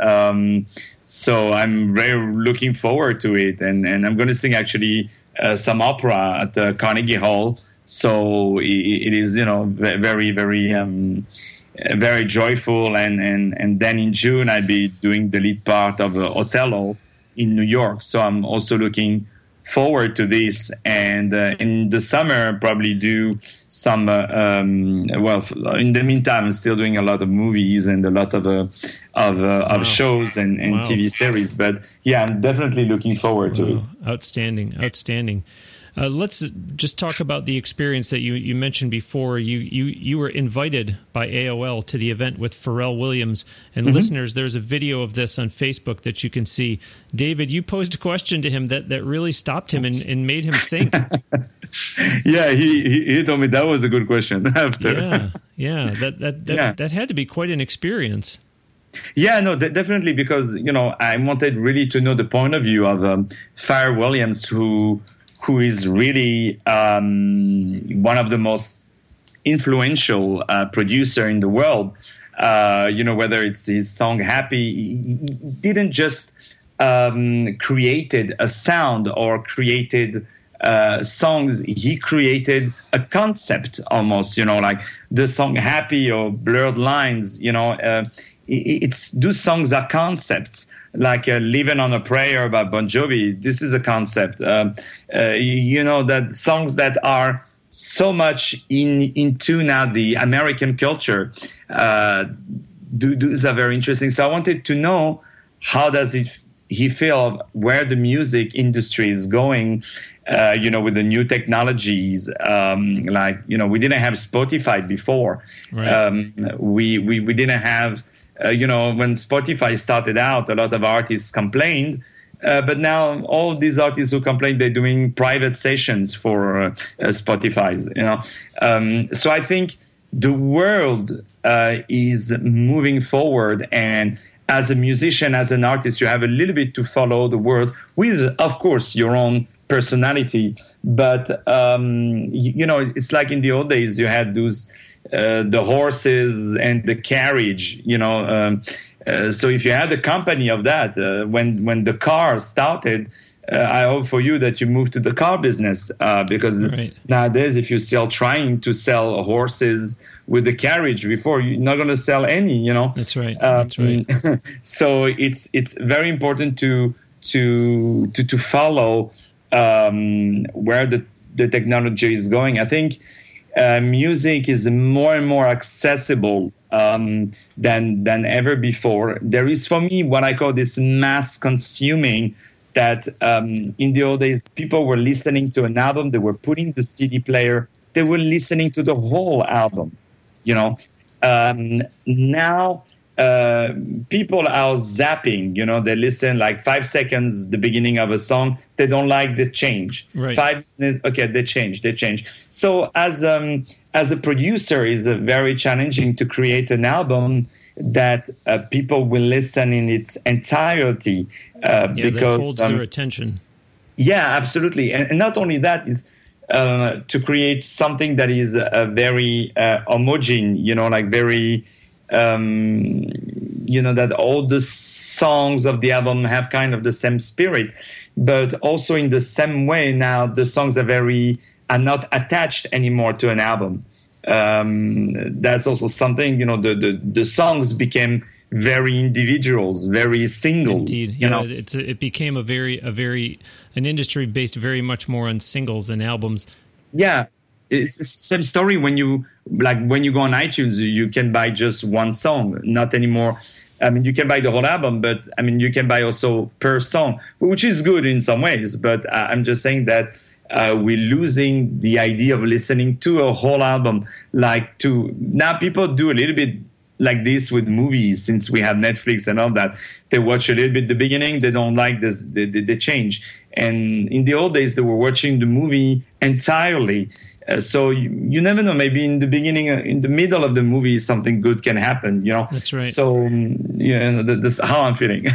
So I'm very looking forward to it, and I'm going to sing actually some opera at the Carnegie Hall. So it is, you know, very, very, very joyful. And then in June, I'll be doing the lead part of Othello in New York. So I'm also looking forward to this. And in the summer, probably do some, well, in the meantime, I'm still doing a lot of movies and a lot of shows and TV series. But yeah, I'm definitely looking forward to it. Outstanding. Let's just talk about the experience that you mentioned before. You were invited by AOL to the event with Pharrell Williams. And listeners, there's a video of this on Facebook that you can see. David, you posed a question to him that really stopped him and made him think. Yeah, he told me that was a good question after. Yeah, that had to be quite an experience. Yeah, no, definitely, because, you know, I wanted really to know the point of view of Pharrell Williams, who is really one of the most influential producer in the world. You know, whether it's his song Happy, he didn't just created a sound or created songs. He created a concept almost, you know, like the song Happy or Blurred Lines, you know, those songs are concepts. Like Living on a Prayer by Bon Jovi, this is a concept. You know, that songs that are so much into now the American culture, those are very interesting. So I wanted to know how does he feel where the music industry is going, you know, with the new technologies. Like, you know, we didn't have Spotify before. Right. We didn't have... you know, when Spotify started out, a lot of artists complained. But now all these artists who complain, they're doing private sessions for Spotify's, you know. So I think the world is moving forward. And as a musician, as an artist, you have a little bit to follow the world with, of course, your own personality. But, you know, it's like in the old days, you had those... the horses and the carriage, you know. So if you had the company of that, when the car started, I hope for you that you move to the car business, because nowadays if you're still trying to sell horses with the carriage before, you're not going to sell any, you know. That's right. So it's very important to follow where the technology is going. I think music is more and more accessible than ever before. There is, for me, what I call this mass consuming, that in the old days, people were listening to an album, they were putting the CD player, they were listening to the whole album, you know. Now, people are zapping, you know, they listen like 5 seconds, the beginning of a song, they don't like the change. Right. 5 minutes, okay, they change. So as a producer, it's very challenging to create an album that people will listen in its entirety. Because that holds their attention. Yeah, absolutely. And not only that, is to create something that is very homogeneous, you know, like very... you know, that all the songs of the album have kind of the same spirit, but also in the same way now the songs are not attached anymore to an album. That's also something, you know, the songs became very individuals, very single. Indeed, you know, it became an industry based very much more on singles than albums. Yeah. It's same story when you go on iTunes, you can buy just one song, not anymore. I mean, you can buy the whole album, but I mean, you can buy also per song, which is good in some ways. But I'm just saying that we're losing the idea of listening to a whole album. Now people do a little bit like this with movies, since we have Netflix and all that. They watch a little bit the beginning, they don't like this, they change. And in the old days, they were watching the movie entirely. So you never know. Maybe in the beginning, in the middle of the movie, something good can happen. You know, that's right. So that's how I'm feeling.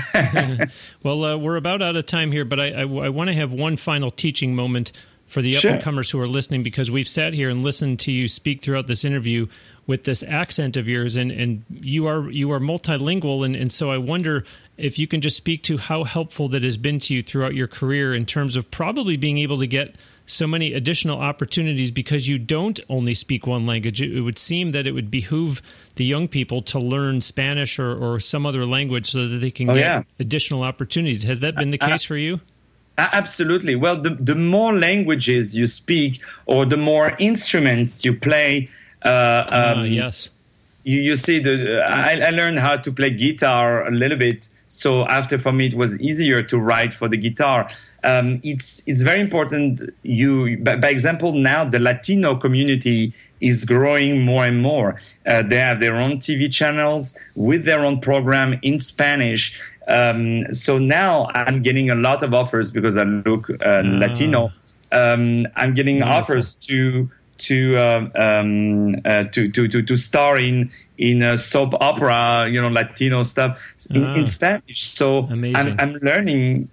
Well, we're about out of time here, but I want to have one final teaching moment for the up and comers who are listening, because we've sat here and listened to you speak throughout this interview with this accent of yours, and you are multilingual, and so I wonder if you can just speak to how helpful that has been to you throughout your career in terms of probably being able to get so many additional opportunities because you don't only speak one language. It would seem that it would behoove the young people to learn Spanish or some other language so that they can get additional opportunities. Has that been the case for you? Absolutely. Well, the more languages you speak or the more instruments you play, you see, I learned how to play guitar a little bit. So after, for me, it was easier to write for the guitar. It's very important. By example, now the Latino community is growing more and more. They have their own TV channels with their own program in Spanish. So now I'm getting a lot of offers because I look Latino. I'm getting offers to star in a soap opera, Latino stuff in Spanish. So amazing. I'm learning,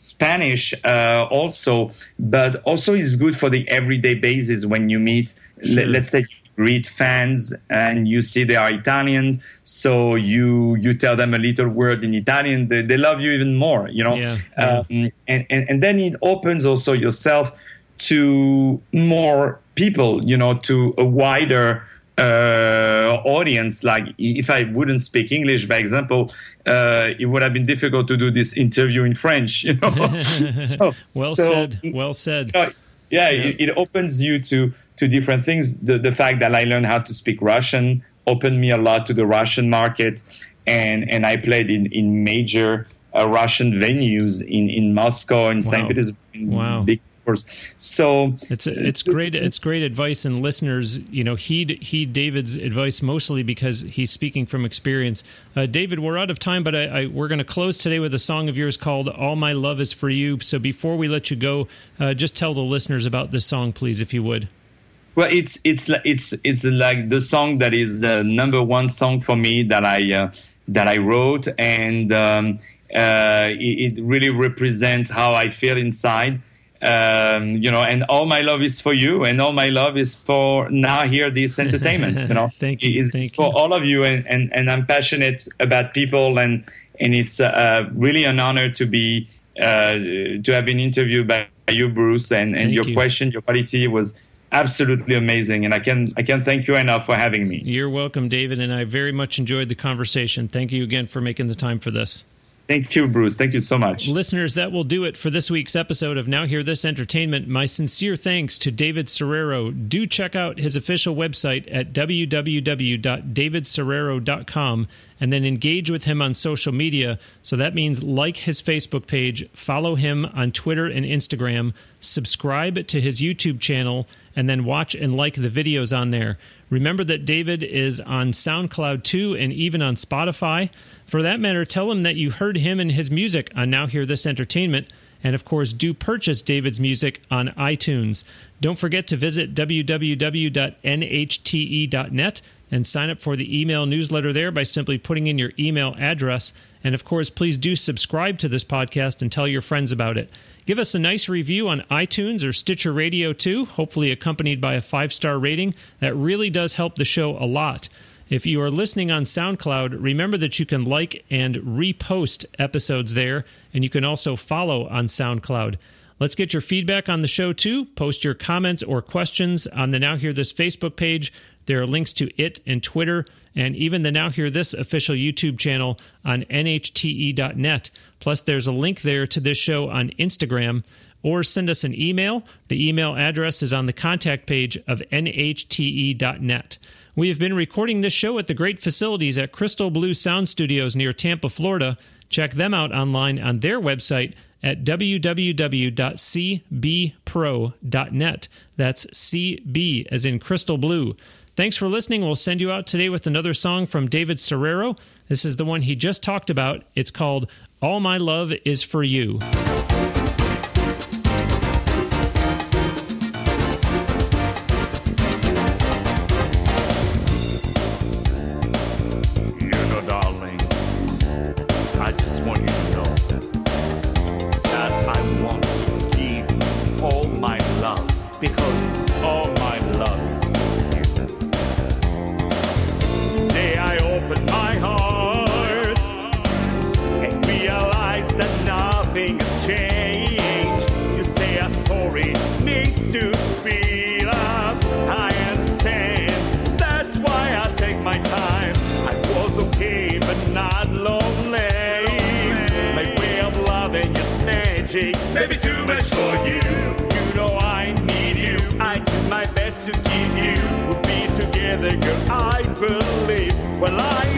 Spanish also, but also is good for the everyday basis when you meet, let's say, read fans and you see they are Italians, so you tell them a little word in Italian, they love you even more, And then it opens also yourself to more people, to a wider audience. Like if I wouldn't speak English, by example, it would have been difficult to do this interview in French. Well said. It opens you to different things. The fact that I learned how to speak Russian opened me a lot to the Russian market, and I played in major Russian venues in Moscow and St. Petersburg. So it's great. It's great advice, and listeners, heed David's advice mostly because he's speaking from experience. David, we're out of time, but we're going to close today with a song of yours called "All My Love Is For You." So before we let you go, just tell the listeners about this song, please, if you would. Well, it's like the song that is the number one song for me that I wrote, and it really represents how I feel inside. And all my love is for you, and all my love is for Now Hear This Entertainment. Thank you for all of you, and I'm passionate about people, and it's really an honor to be to have been interviewed by you, Bruce, and your question, your quality was absolutely amazing, and I can't thank you enough for having me. You're welcome, David, and I very much enjoyed the conversation. Thank you again for making the time for this. Thank you, Bruce. Thank you so much. Listeners, that will do it for this week's episode of Now Hear This Entertainment. My sincere thanks to David Serero. Do check out his official website at www.davidserero.com and then engage with him on social media. So that means like his Facebook page, follow him on Twitter and Instagram, subscribe to his YouTube channel, and then watch and like the videos on there. Remember that David is on SoundCloud too, and even on Spotify. For that matter, tell him that you heard him and his music on Now Hear This Entertainment. And of course, do purchase David's music on iTunes. Don't forget to visit www.nhte.net and sign up for the email newsletter there by simply putting in your email address. And of course, please do subscribe to this podcast and tell your friends about it. Give us a nice review on iTunes or Stitcher Radio too, hopefully accompanied by a 5-star rating. That really does help the show a lot. If you are listening on SoundCloud, remember that you can like and repost episodes there, and you can also follow on SoundCloud. Let's get your feedback on the show too. Post your comments or questions on the Now Hear This Facebook page. There are links to it and Twitter, and even the Now Hear This official YouTube channel on nhte.net. Plus, there's a link there to this show on Instagram. or send us an email. The email address is on the contact page of nhte.net. We have been recording this show at the great facilities at Crystal Blue Sound Studios near Tampa, Florida. Check them out online on their website at www.cbpro.net. That's CB as in Crystal Blue. Thanks for listening. We'll send you out today with another song from David Serero. This is the one he just talked about. It's called All My Love Is For You. Maybe too much for you. You know I need you. I do my best to give you. We'll be together, girl, I believe. Well, I